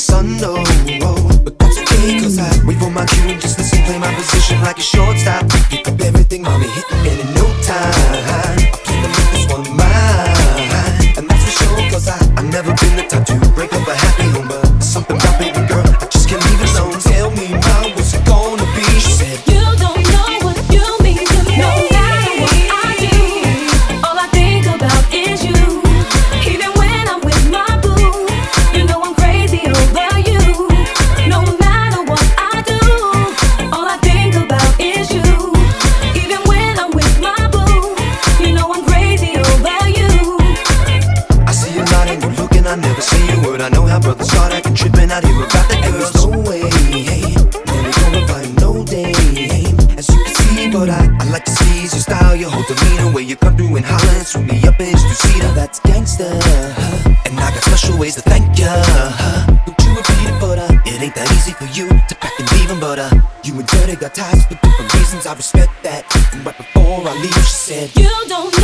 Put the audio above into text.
sun, no. But that's okay, cause I wave on my tune, just listen, play my position like a shortstop. Pick up everything, mommy, hit it in no time. I play the this one of mine, and that's for sure, cause I've never been the type to break up a happy home. But something about baby girl, I just can't leave it alone. Tell me now, what's it gonna be? She said, you don't know what you mean to me. No matter what I do, all I think about is you. Even when I'm with my boo, you know I'm crazy over you. No matter what I do, all I think about is you. Even when I'm with my boo, you know I'm crazy over you. I see you nodding, you looking, I never say a word. I know how brothers start acting, tripping out here about that girl. There's no way. But I like to seize your style, your whole demeanor, where you come through and holler and swoop me up in two-seater. That's gangsta, and I got special ways to thank ya. Don't you repeat it, but it ain't that easy for you to pack and leave 'em. But you and Dirty got ties for different reasons, I respect that. And right before I leave, she said, you don't